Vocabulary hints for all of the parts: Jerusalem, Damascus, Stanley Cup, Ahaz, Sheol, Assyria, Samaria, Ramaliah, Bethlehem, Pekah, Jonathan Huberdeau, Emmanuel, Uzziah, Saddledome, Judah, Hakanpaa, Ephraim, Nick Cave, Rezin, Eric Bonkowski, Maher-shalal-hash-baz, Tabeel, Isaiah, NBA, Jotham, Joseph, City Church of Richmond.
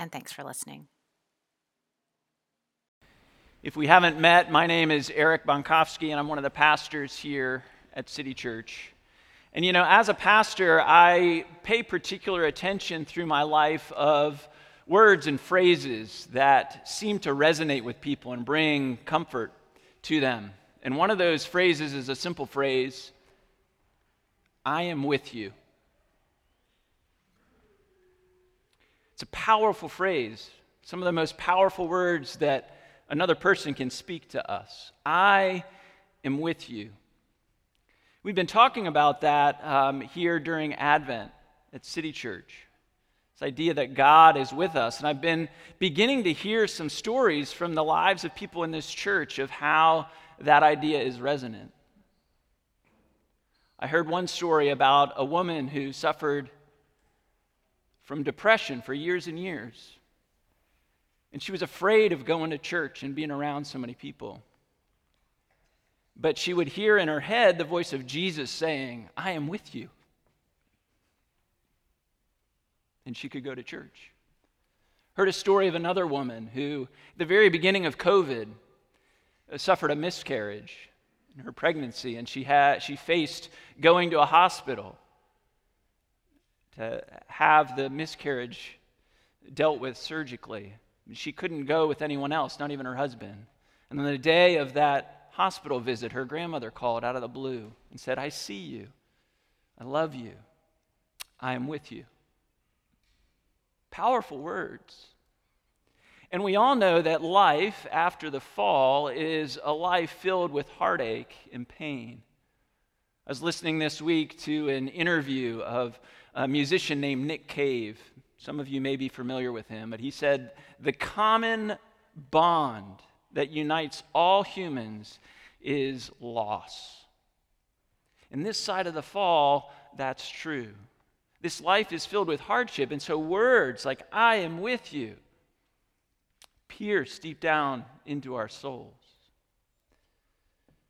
And thanks for listening. If we haven't met, my name is Eric Bonkowski, and I'm one of the pastors here at City Church. And you know, as a pastor, I pay particular attention through my life of words and phrases that seem to resonate with people and bring comfort to them. And one of those phrases is a simple phrase, "I am with you." It's a powerful phrase, some of the most powerful words that another person can speak to us. I am with you. We've been talking about that here during Advent at City Church, this idea that God is with us. And I've been beginning to hear some stories from the lives of people in this church of how that idea is resonant. I heard one story about a woman who suffered from depression for years and years. And she was afraid of going to church and being around so many people. But she would hear in her head the voice of Jesus saying, "I am with you." And she could go to church. Heard a story of another woman who, at the very beginning of COVID, suffered a miscarriage in her pregnancy, and she faced going to a hospital to have the miscarriage dealt with surgically. She couldn't go with anyone else, not even her husband. And on the day of that hospital visit, her grandmother called out of the blue and said, "I see you. I love you. I am with you." Powerful words. And we all know that life after the fall is a life filled with heartache and pain. I was listening this week to an interview of a musician named Nick Cave. Some of you may be familiar with him, but he said, "The common bond that unites all humans is loss." And this side of the fall, that's true. This life is filled with hardship, and so words like "I am with you" pierce deep down into our souls.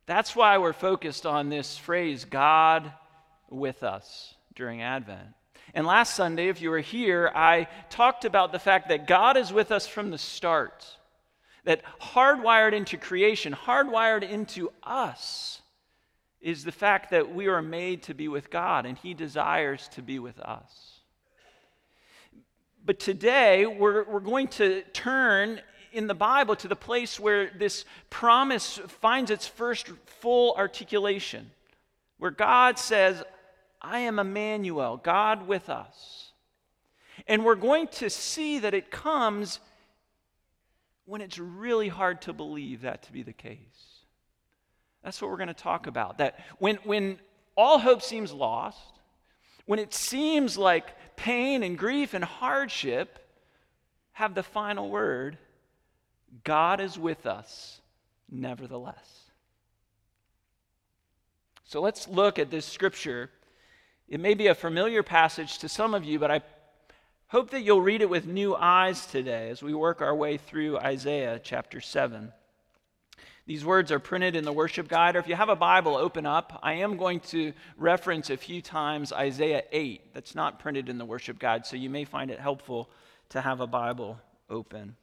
That's why we're focused on this phrase, God with us, during Advent. And last Sunday, if you were here, I talked about the fact that God is with us from the start, that hardwired into creation, hardwired into us, is the fact that we are made to be with God, and He desires to be with us. But today, we're going to turn in the Bible to the place where this promise finds its first full articulation, where God says, "I am Emmanuel," God with us. And we're going to see that it comes when it's really hard to believe that to be the case. That's what we're going to talk about, that when all hope seems lost, when it seems like pain and grief and hardship have the final word, God is with us, nevertheless. So let's look at this scripture. It may be a familiar passage to some of you, but I hope that you'll read it with new eyes today as we work our way through Isaiah chapter 7. These words are printed in the worship guide, or if you have a Bible, open up. I am going to reference a few times Isaiah 8. That's not printed in the worship guide, so you may find it helpful to have a Bible open.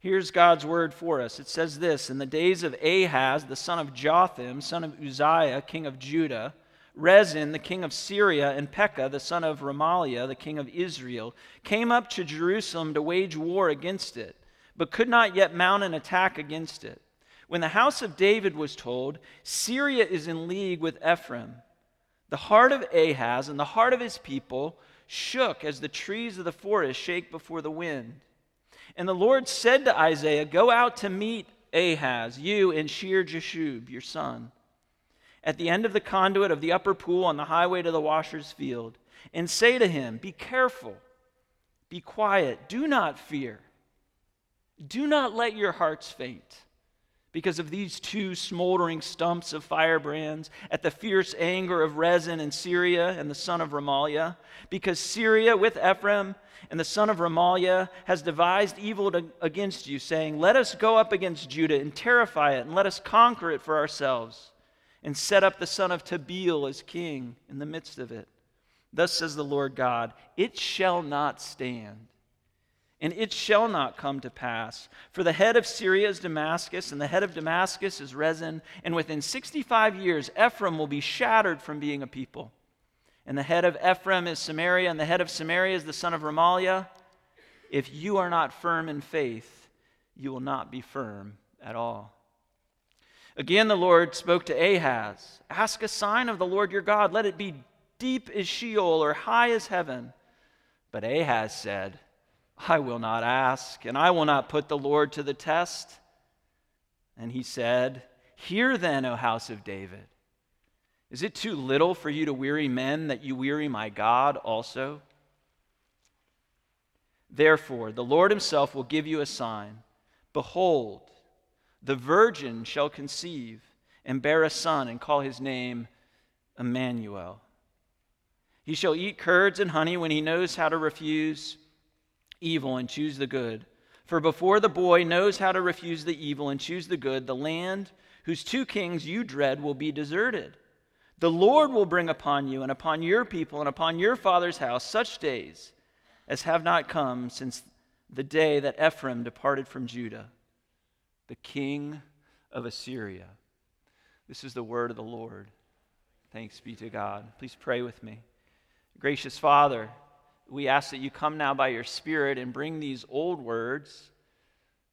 Here's God's word for us. It says this, "In the days of Ahaz, the son of Jotham, son of Uzziah, king of Judah, Rezin, the king of Syria, and Pekah, the son of Ramaliah, the king of Israel, came up to Jerusalem to wage war against it, but could not yet mount an attack against it. When the house of David was told, 'Syria is in league with Ephraim,' the heart of Ahaz and the heart of his people shook as the trees of the forest shake before the wind. And the Lord said to Isaiah, 'Go out to meet Ahaz, you and Shear-Jashub, your son, at the end of the conduit of the upper pool on the highway to the washer's field, and say to him, "Be careful Be quiet. Do not fear. Do not let your hearts faint because of these two smoldering stumps of firebrands at the fierce anger of Rezin and Syria and the son of Ramaliah, because Syria with Ephraim and the son of Ramaliah has devised evil against you, saying, let us go up against Judah and terrify it, and let us conquer it for ourselves, and set up the son of Tabeel as king in the midst of it. Thus says the Lord God, it shall not stand, and it shall not come to pass. For the head of Syria is Damascus, and the head of Damascus is Rezin, and within 65 years Ephraim will be shattered from being a people. And the head of Ephraim is Samaria, and the head of Samaria is the son of Ramaliah. If you are not firm in faith, you will not be firm at all. Again, the Lord spoke to Ahaz, ask a sign of the Lord your God, let it be deep as Sheol or high as heaven. But Ahaz said, I will not ask, and I will not put the Lord to the test. And he said, hear then, O house of David, is it too little for you to weary men that you weary my God also? Therefore, the Lord himself will give you a sign. Behold, the virgin shall conceive and bear a son and call his name Emmanuel. He shall eat curds and honey when he knows how to refuse evil and choose the good. For before the boy knows how to refuse the evil and choose the good, the land whose two kings you dread will be deserted. The Lord will bring upon you and upon your people and upon your father's house such days as have not come since the day that Ephraim departed from Judah, the king of Assyria. This is the word of the Lord. Thanks be to God. Please pray with me. Gracious Father, we ask that you come now by your Spirit and bring these old words,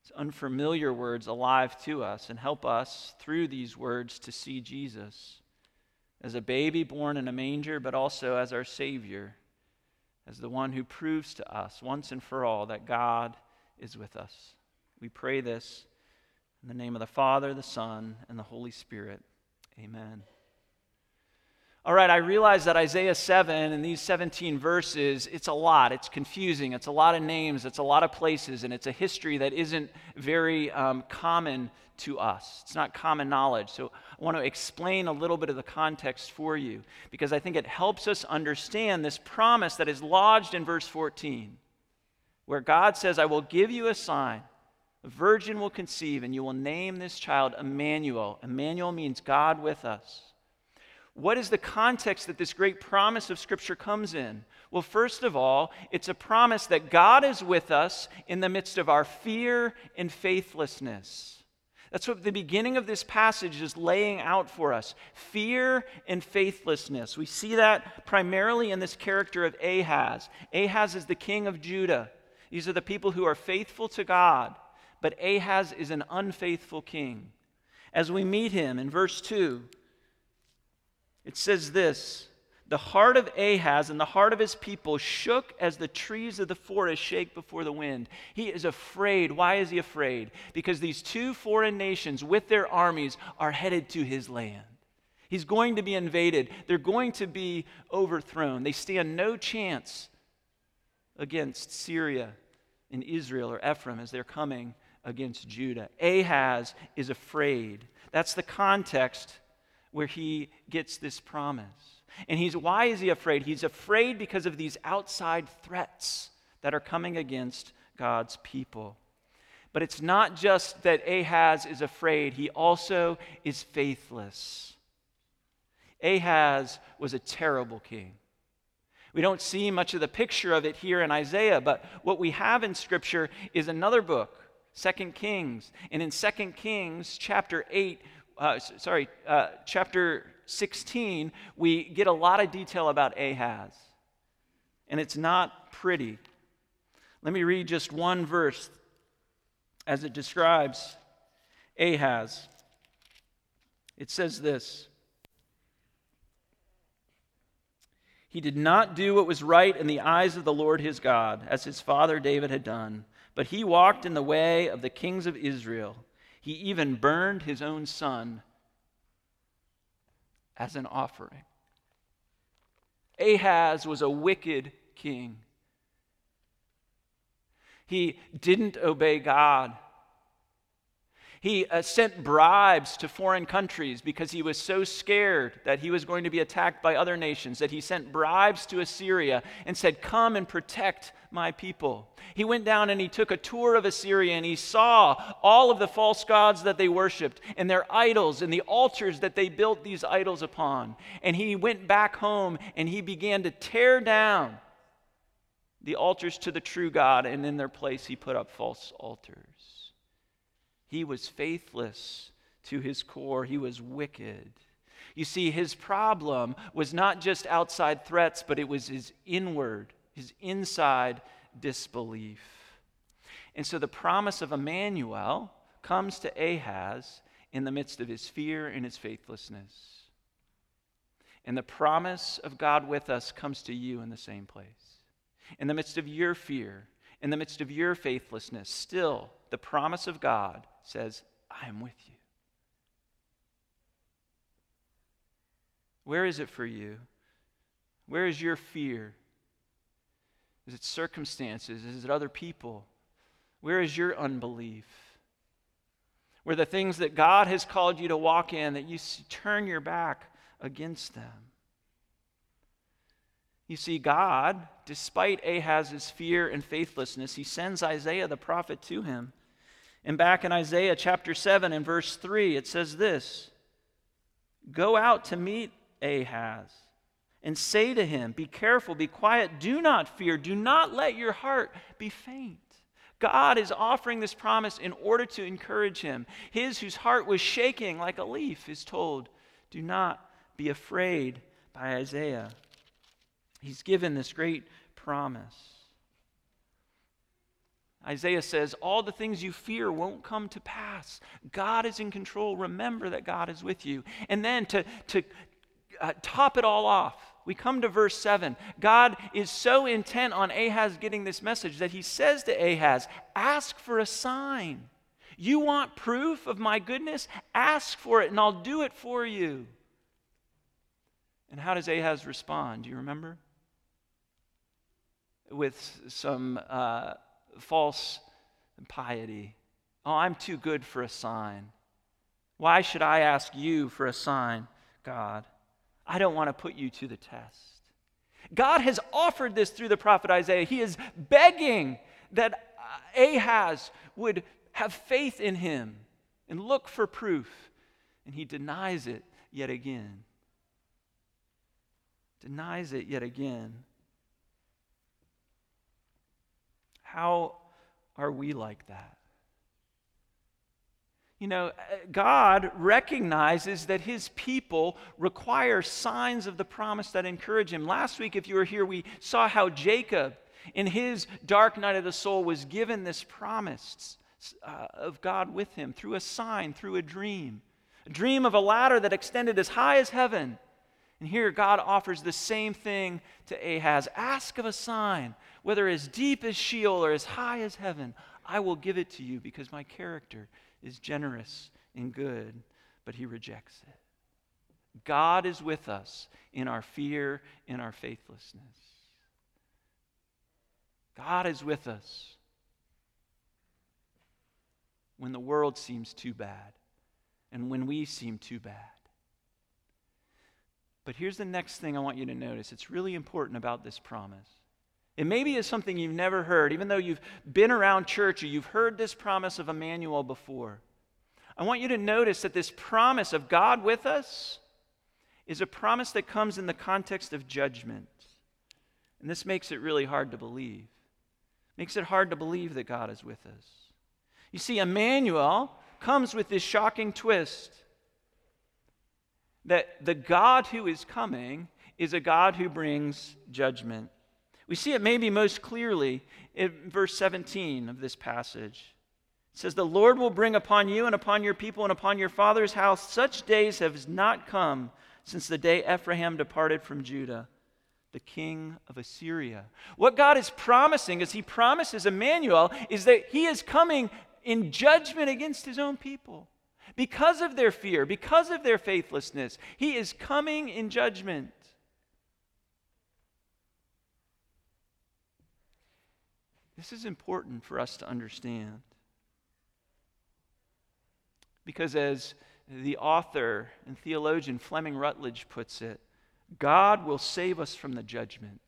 these unfamiliar words, alive to us, and help us through these words to see Jesus as a baby born in a manger, but also as our Savior, as the one who proves to us once and for all that God is with us. We pray this in the name of the Father, the Son, and the Holy Spirit. Amen. All right, I realize that Isaiah 7 and these 17 verses, it's a lot. It's confusing. It's a lot of names. It's a lot of places. And it's a history that isn't very common to us. It's not common knowledge. So I want to explain a little bit of the context for you, because I think it helps us understand this promise that is lodged in verse 14, where God says, I will give you a sign. A virgin will conceive, and you will name this child Emmanuel. Emmanuel means God with us. What is the context that this great promise of Scripture comes in? Well, first of all, it's a promise that God is with us in the midst of our fear and faithlessness. That's what the beginning of this passage is laying out for us, fear and faithlessness. We see that primarily in this character of Ahaz. Ahaz is the king of Judah. These are the people who are faithful to God, but Ahaz is an unfaithful king. As we meet him in verse 2, it says this, the heart of Ahaz and the heart of his people shook as the trees of the forest shake before the wind. He is afraid. Why is he afraid? Because these two foreign nations with their armies are headed to his land. He's going to be invaded. They're going to be overthrown. They stand no chance against Syria and Israel or Ephraim as they're coming against Judah. Ahaz is afraid. That's the context where he gets this promise. And why is he afraid? He's afraid because of these outside threats that are coming against God's people. But it's not just that Ahaz is afraid, he also is faithless. Ahaz was a terrible king. We don't see much of the picture of it here in Isaiah, but what we have in Scripture is another book, 2 Kings. And in 2 Kings chapter 16, we get a lot of detail about Ahaz, and it's not pretty. Let me read just one verse as it describes Ahaz. It says this, he did not do what was right in the eyes of the Lord his God, as his father David had done, but he walked in the way of the kings of Israel. He even burned his own son as an offering. Ahaz was a wicked king. He didn't obey God. He sent bribes to foreign countries because he was so scared that he was going to be attacked by other nations that he sent bribes to Assyria and said, "Come and protect my people." He went down and he took a tour of Assyria and he saw all of the false gods that they worshipped and their idols and the altars that they built these idols upon. And he went back home and he began to tear down the altars to the true God, and in their place he put up false altars. He was faithless to his core. He was wicked. You see, his problem was not just outside threats, but it was his inward, his inside disbelief. And so the promise of Emmanuel comes to Ahaz in the midst of his fear and his faithlessness. And the promise of God with us comes to you in the same place. In the midst of your fear, in the midst of your faithlessness, still the promise of God says, "I am with you." Where is it for you? Where is your fear? Is it circumstances? Is it other people? Where is your unbelief? Where the things that God has called you to walk in, that you turn your back against them? You see, God, despite Ahaz's fear and faithlessness, he sends Isaiah the prophet to him. And back in Isaiah chapter 7 and verse 3, it says this, "Go out to meet Ahaz and say to him, 'Be careful, be quiet, do not fear, do not let your heart be faint.'" God is offering this promise in order to encourage him. His whose heart was shaking like a leaf is told, "Do not be afraid," by Isaiah. He's given this great promise. Isaiah says, all the things you fear won't come to pass. God is in control. Remember that God is with you. And then to top it all off, we come to verse 7. God is so intent on Ahaz getting this message that he says to Ahaz, "Ask for a sign. You want proof of my goodness? Ask for it and I'll do it for you." And how does Ahaz respond? Do you remember? With some false piety. "Oh, I'm too good for a sign. Why should I ask you for a sign, God? I don't want to put you to the test." God has offered this through the prophet Isaiah. He is begging that Ahaz would have faith in him and look for proof. And he denies it yet again. Denies it yet again. How are we like that? You know, God recognizes that his people require signs of the promise that encourage him. Last week, if you were here, we saw how Jacob, in his dark night of the soul, was given this promise of God with him through a sign, through a dream of a ladder that extended as high as heaven. And here God offers the same thing to Ahaz. "Ask of a sign, whether as deep as Sheol or as high as heaven. I will give it to you because my character is generous and good." But he rejects it. God is with us in our fear, in our faithlessness. God is with us when the world seems too bad and when we seem too bad. But here's the next thing I want you to notice. It's really important about this promise. It maybe is something you've never heard, even though you've been around church or you've heard this promise of Emmanuel before. I want you to notice that this promise of God with us is a promise that comes in the context of judgment. And this makes it really hard to believe. It makes it hard to believe that God is with us. You see, Emmanuel comes with this shocking twist. That the God who is coming is a God who brings judgment. We see it maybe most clearly in verse 17 of this passage. It says, "The Lord will bring upon you and upon your people and upon your father's house such days have not come since the day Ephraim departed from Judah, the king of Assyria." What God is promising, as he promises Emmanuel, is that he is coming in judgment against his own people. Because of their fear, because of their faithlessness, he is coming in judgment. This is important for us to understand. Because as the author and theologian Fleming Rutledge puts it, God will save us from the judgment,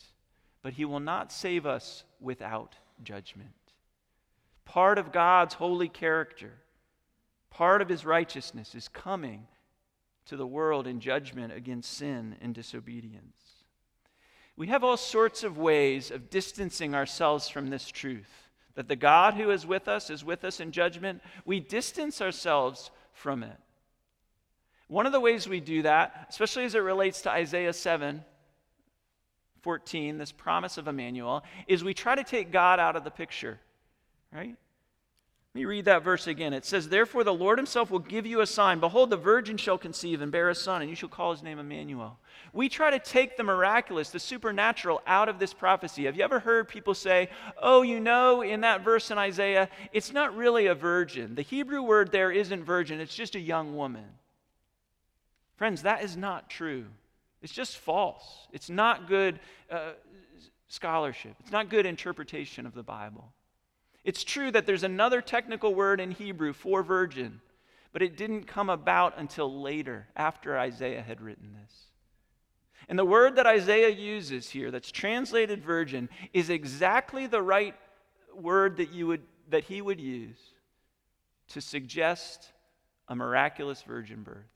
but he will not save us without judgment. Part of God's holy character, part of his righteousness is coming to the world in judgment against sin and disobedience. We have all sorts of ways of distancing ourselves from this truth, that the God who is with us in judgment. We distance ourselves from it. One of the ways we do that, especially as it relates to Isaiah 7:14, this promise of Emmanuel, is we try to take God out of the picture, right? Let me read that verse again. It says, "Therefore the Lord himself will give you a sign. Behold, the virgin shall conceive and bear a son, and you shall call his name Emmanuel." We try to take the miraculous, the supernatural, out of this prophecy. Have you ever heard people say, "Oh, you know, in that verse in Isaiah, it's not really a virgin. The Hebrew word there isn't virgin, it's just a young woman." Friends, that is not true. It's just false. It's not good scholarship. It's not good interpretation of the Bible. It's true that there's another technical word in Hebrew for virgin, but it didn't come about until later, after Isaiah had written this. And the word that Isaiah uses here that's translated virgin is exactly the right word that he would use to suggest a miraculous virgin birth.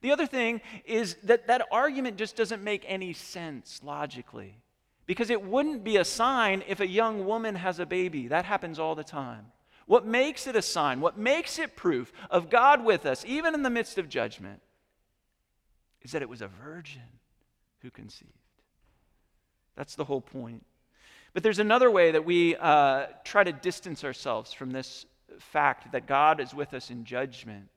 The other thing is that argument just doesn't make any sense logically, because it wouldn't be a sign if a young woman has a baby. That happens all the time. What makes it a sign, what makes it proof of God with us, even in the midst of judgment, is that it was a virgin who conceived. That's the whole point. But there's another way that we try to distance ourselves from this fact that God is with us in judgment.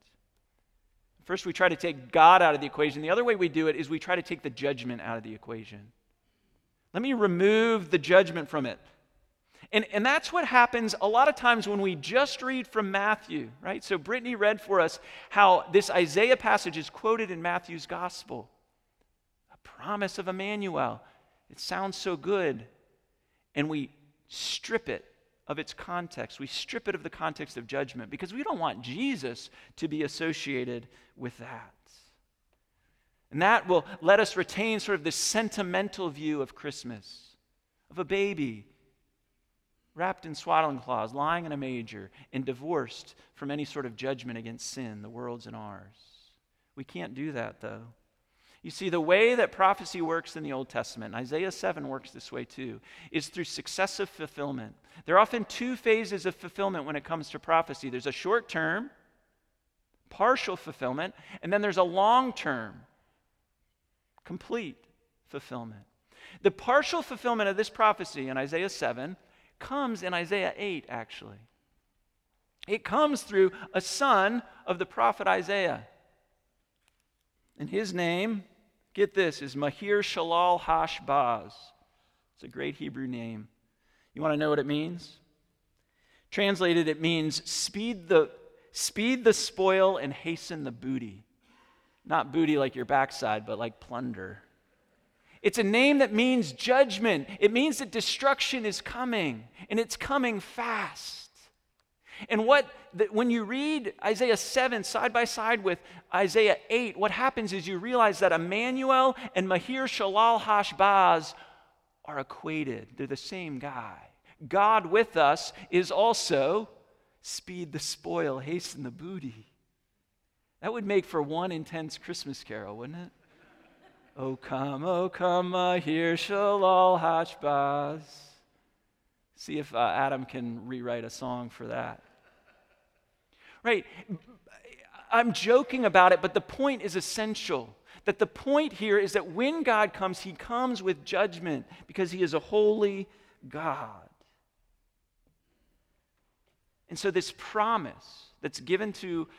First, we try to take God out of the equation. The other way we do it is we try to take the judgment out of the equation. Let me remove the judgment from it. And that's what happens a lot of times when we just read from Matthew, right? So Brittany read for us how this Isaiah passage is quoted in Matthew's gospel. A promise of Emmanuel. It sounds so good. And we strip it of its context. We strip it of the context of judgment because we don't want Jesus to be associated with that. And that will let us retain sort of this sentimental view of Christmas, of a baby wrapped in swaddling cloths, lying in a manger, and divorced from any sort of judgment against sin, the world's and ours. We can't do that, though. You see, the way that prophecy works in the Old Testament, Isaiah 7 works this way too, is through successive fulfillment. There are often two phases of fulfillment when it comes to prophecy. There's a short-term, partial fulfillment, and then there's a long-term, complete fulfillment. The partial fulfillment of this prophecy in Isaiah 7 comes in Isaiah 8, actually. It comes through a son of the prophet Isaiah. And his name, get this, is Maher-shalal-hash-baz. It's a great Hebrew name. You want to know what it means? Translated, it means speed the spoil and hasten the booty. Not booty like your backside, but like plunder. It's a name that means judgment. It means that destruction is coming, and it's coming fast. And when you read Isaiah 7 side by side with Isaiah 8, what happens is you realize that Emmanuel and Maher-shalal-hash-baz are equated. They're the same guy. God with us is also speed the spoil, hasten the booty. That would make for one intense Christmas carol, wouldn't it? Oh come, Maher-shalal-hash-baz. See if Adam can rewrite a song for that. Right, I'm joking about it, but the point is essential. That the point here is that when God comes, he comes with judgment because he is a holy God. And so this promise that's given to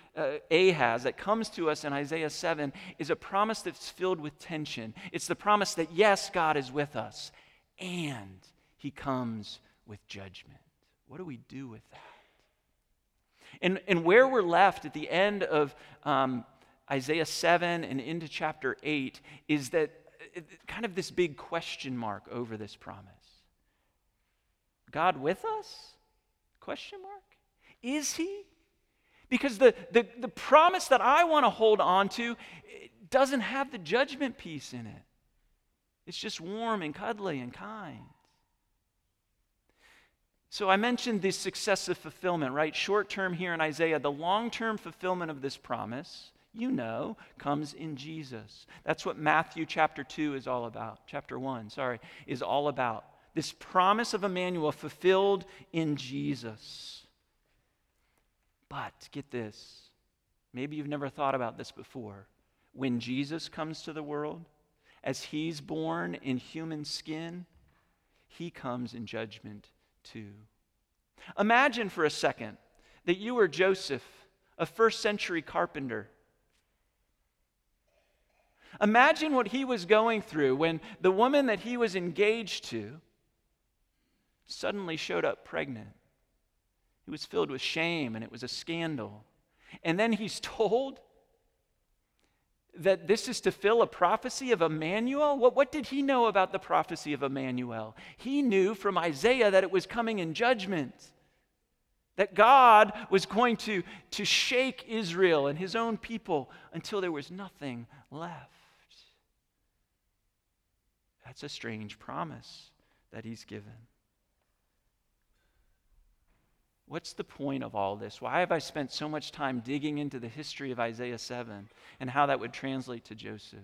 Ahaz that comes to us in Isaiah 7 is a promise that's filled with tension. It's the promise that, yes, God is with us, and he comes with judgment. What do we do with that? And where we're left at the end of Isaiah 7 and into chapter 8 is that kind of this big question mark over this promise. God with us? Question mark. Is he? Because the promise that I want to hold on to doesn't have the judgment piece in it. It's just warm and cuddly and kind. So I mentioned the successive fulfillment, right? Short-term here in Isaiah, the long-term fulfillment of this promise, you know, comes in Jesus. That's what Matthew chapter 2 is all about. Chapter 1, sorry, is all about. This promise of Emmanuel fulfilled in Jesus. But, get this, maybe you've never thought about this before. When Jesus comes to the world, as he's born in human skin, he comes in judgment too. Imagine for a second that you were Joseph, a first century carpenter. Imagine what he was going through when the woman that he was engaged to suddenly showed up pregnant. He was filled with shame, and it was a scandal. And then he's told that this is to fill a prophecy of Emmanuel? What did he know about the prophecy of Emmanuel? He knew from Isaiah that it was coming in judgment, that God was going to shake Israel and his own people until there was nothing left. That's a strange promise that he's given. What's the point of all this? Why have I spent so much time digging into the history of Isaiah 7 and how that would translate to Joseph?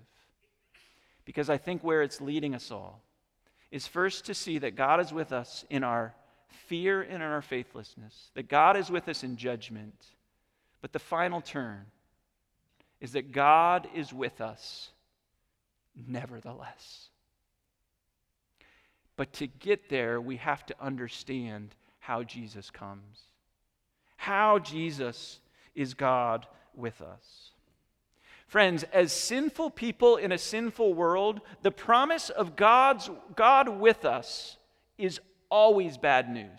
Because I think where it's leading us all is first to see that God is with us in our fear and in our faithlessness, that God is with us in judgment. But the final turn is that God is with us nevertheless. But to get there, we have to understand how Jesus comes, how Jesus is God with us. Friends, as sinful people in a sinful world, the promise of God with us is always bad news.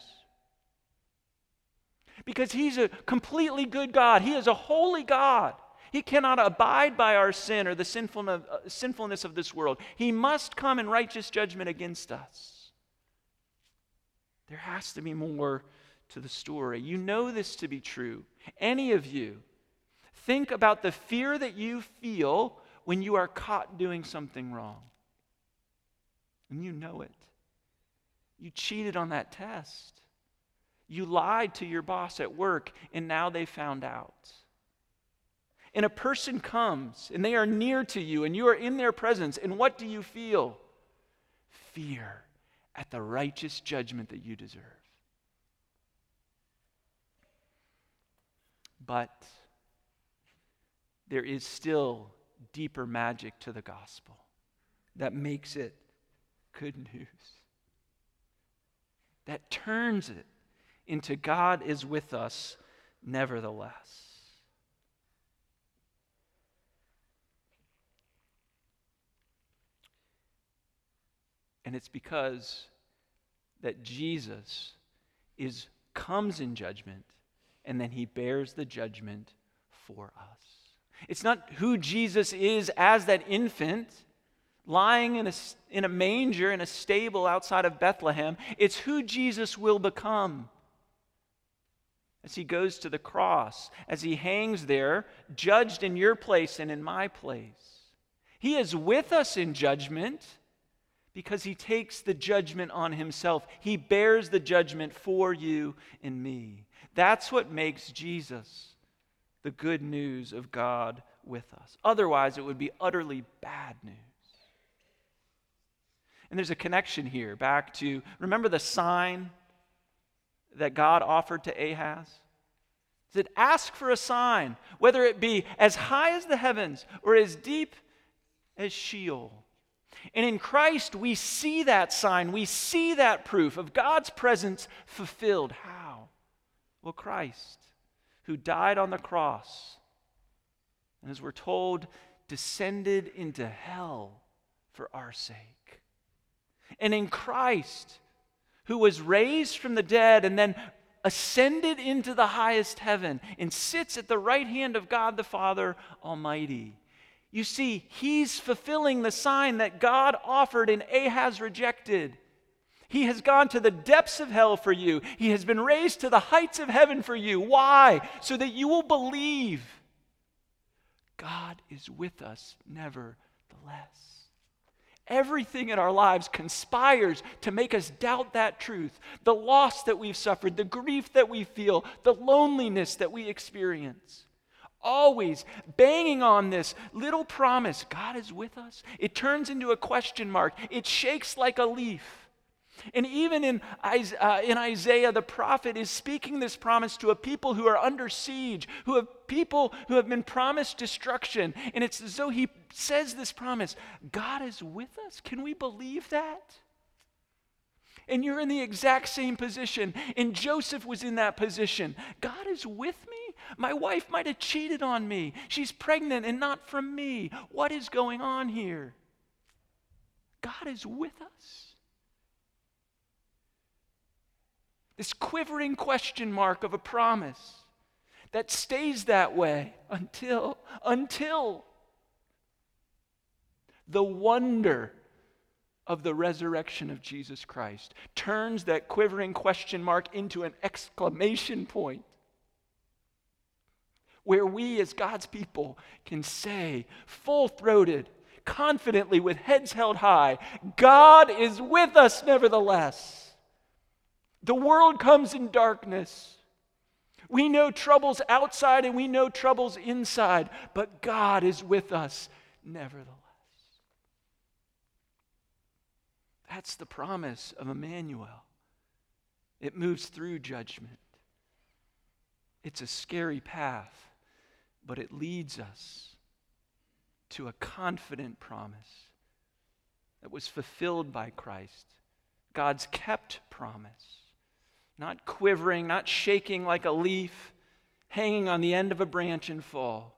Because he's a completely good God. He is a holy God. He cannot abide by our sin or the sinfulness of this world. He must come in righteous judgment against us. There has to be more to the story. You know this to be true. Any of you, think about the fear that you feel when you are caught doing something wrong. And you know it. You cheated on that test. You lied to your boss at work, and now they found out. And a person comes, and they are near to you, and you are in their presence, and what do you feel? Fear at the righteous judgment that you deserve. But there is still deeper magic to the gospel that makes it good news, that turns it into God is with us nevertheless. And it's because that Jesus comes in judgment, and then he bears the judgment for us. It's not who Jesus is as that infant lying in a manger in a stable outside of Bethlehem. It's who Jesus will become as he goes to the cross, as he hangs there, judged in your place and in my place. He is with us in judgment, because he takes the judgment on himself. He bears the judgment for you and me. That's what makes Jesus the good news of God with us. Otherwise, it would be utterly bad news. And there's a connection here back to, remember the sign that God offered to Ahaz? He said, ask for a sign, whether it be as high as the heavens or as deep as Sheol. And in Christ, we see that sign, we see that proof of God's presence fulfilled. How? Well, Christ, who died on the cross, and as we're told, descended into hell for our sake. And in Christ, who was raised from the dead and then ascended into the highest heaven and sits at the right hand of God the Father Almighty. You see, he's fulfilling the sign that God offered and Ahaz rejected. He has gone to the depths of hell for you. He has been raised to the heights of heaven for you. Why? So that you will believe. God is with us nevertheless. Everything in our lives conspires to make us doubt that truth. The loss that we've suffered, the grief that we feel, the loneliness that we experience. Always banging on this little promise, God is with us. It turns into a question mark. It shakes like a leaf. And even in Isaiah, the prophet is speaking this promise to a people who are under siege, people who have been promised destruction. And it's as though he says this promise, God is with us. Can we believe that? And you're in the exact same position. And Joseph was in that position. God is with me? My wife might have cheated on me. She's pregnant and not from me. What is going on here? God is with us. This quivering question mark of a promise that stays that way until the wonder of the resurrection of Jesus Christ turns that quivering question mark into an exclamation point where we as God's people can say full-throated, confidently with heads held high, God is with us nevertheless. The world comes in darkness. We know troubles outside and we know troubles inside, but God is with us nevertheless. That's the promise of Emmanuel. It moves through judgment. It's a scary path, but it leads us to a confident promise that was fulfilled by Christ. God's kept promise. Not quivering, not shaking like a leaf, hanging on the end of a branch in fall,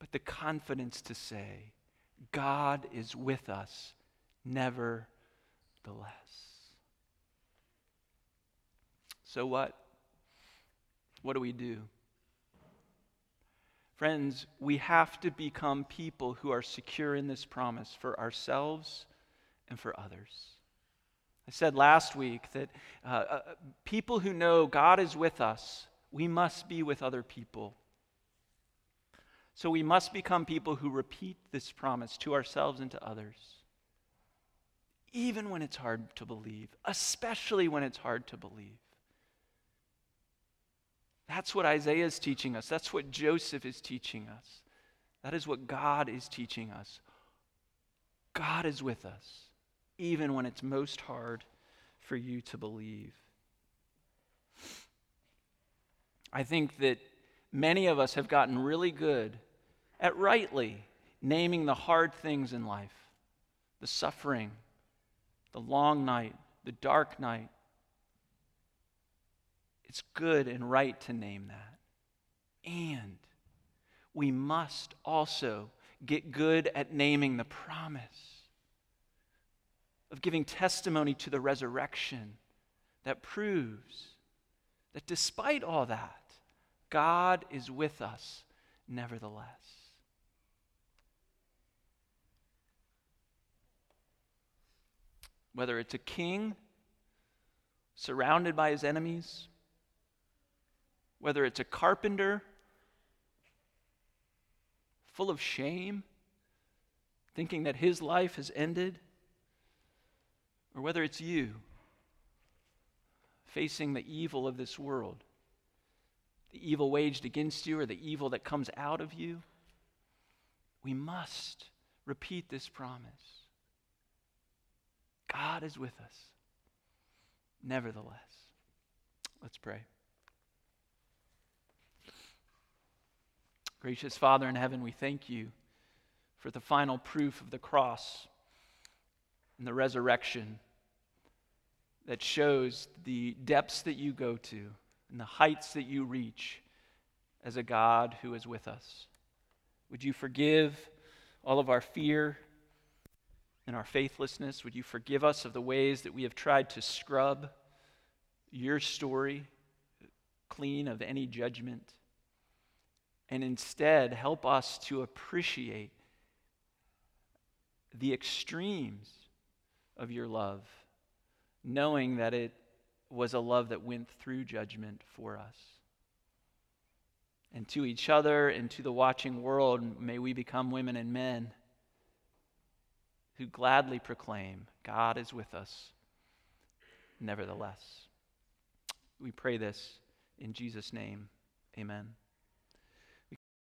but the confidence to say, God is with us nevertheless. So what? What do we do? Friends, we have to become people who are secure in this promise for ourselves and for others. I said last week that people who know God is with us, we must be with other people. So we must become people who repeat this promise to ourselves and to others, even when it's hard to believe, especially when it's hard to believe. That's what Isaiah is teaching us. That's what Joseph is teaching us. That is what God is teaching us. God is with us, even when it's most hard for you to believe. I think that many of us have gotten really good at rightly naming the hard things in life, the suffering, the long night, the dark night. It's good and right to name that. And we must also get good at naming the promise of giving testimony to the resurrection that proves that despite all that, God is with us nevertheless. Whether it's a king surrounded by his enemies, whether it's a carpenter full of shame, thinking that his life has ended, or whether it's you facing the evil of this world, the evil waged against you or the evil that comes out of you, we must repeat this promise. God is with us, nevertheless. Let's pray. Gracious Father in heaven, we thank you for the final proof of the cross and the resurrection that shows the depths that you go to and the heights that you reach as a God who is with us. Would you forgive all of our fear and our faithlessness? Would you forgive us of the ways that we have tried to scrub your story clean of any judgment? And instead, help us to appreciate the extremes of your love knowing that it was a love that went through judgment for us. And to each other and to the watching world, may we become women and men who gladly proclaim, God is with us, nevertheless. We pray this in Jesus' name. Amen.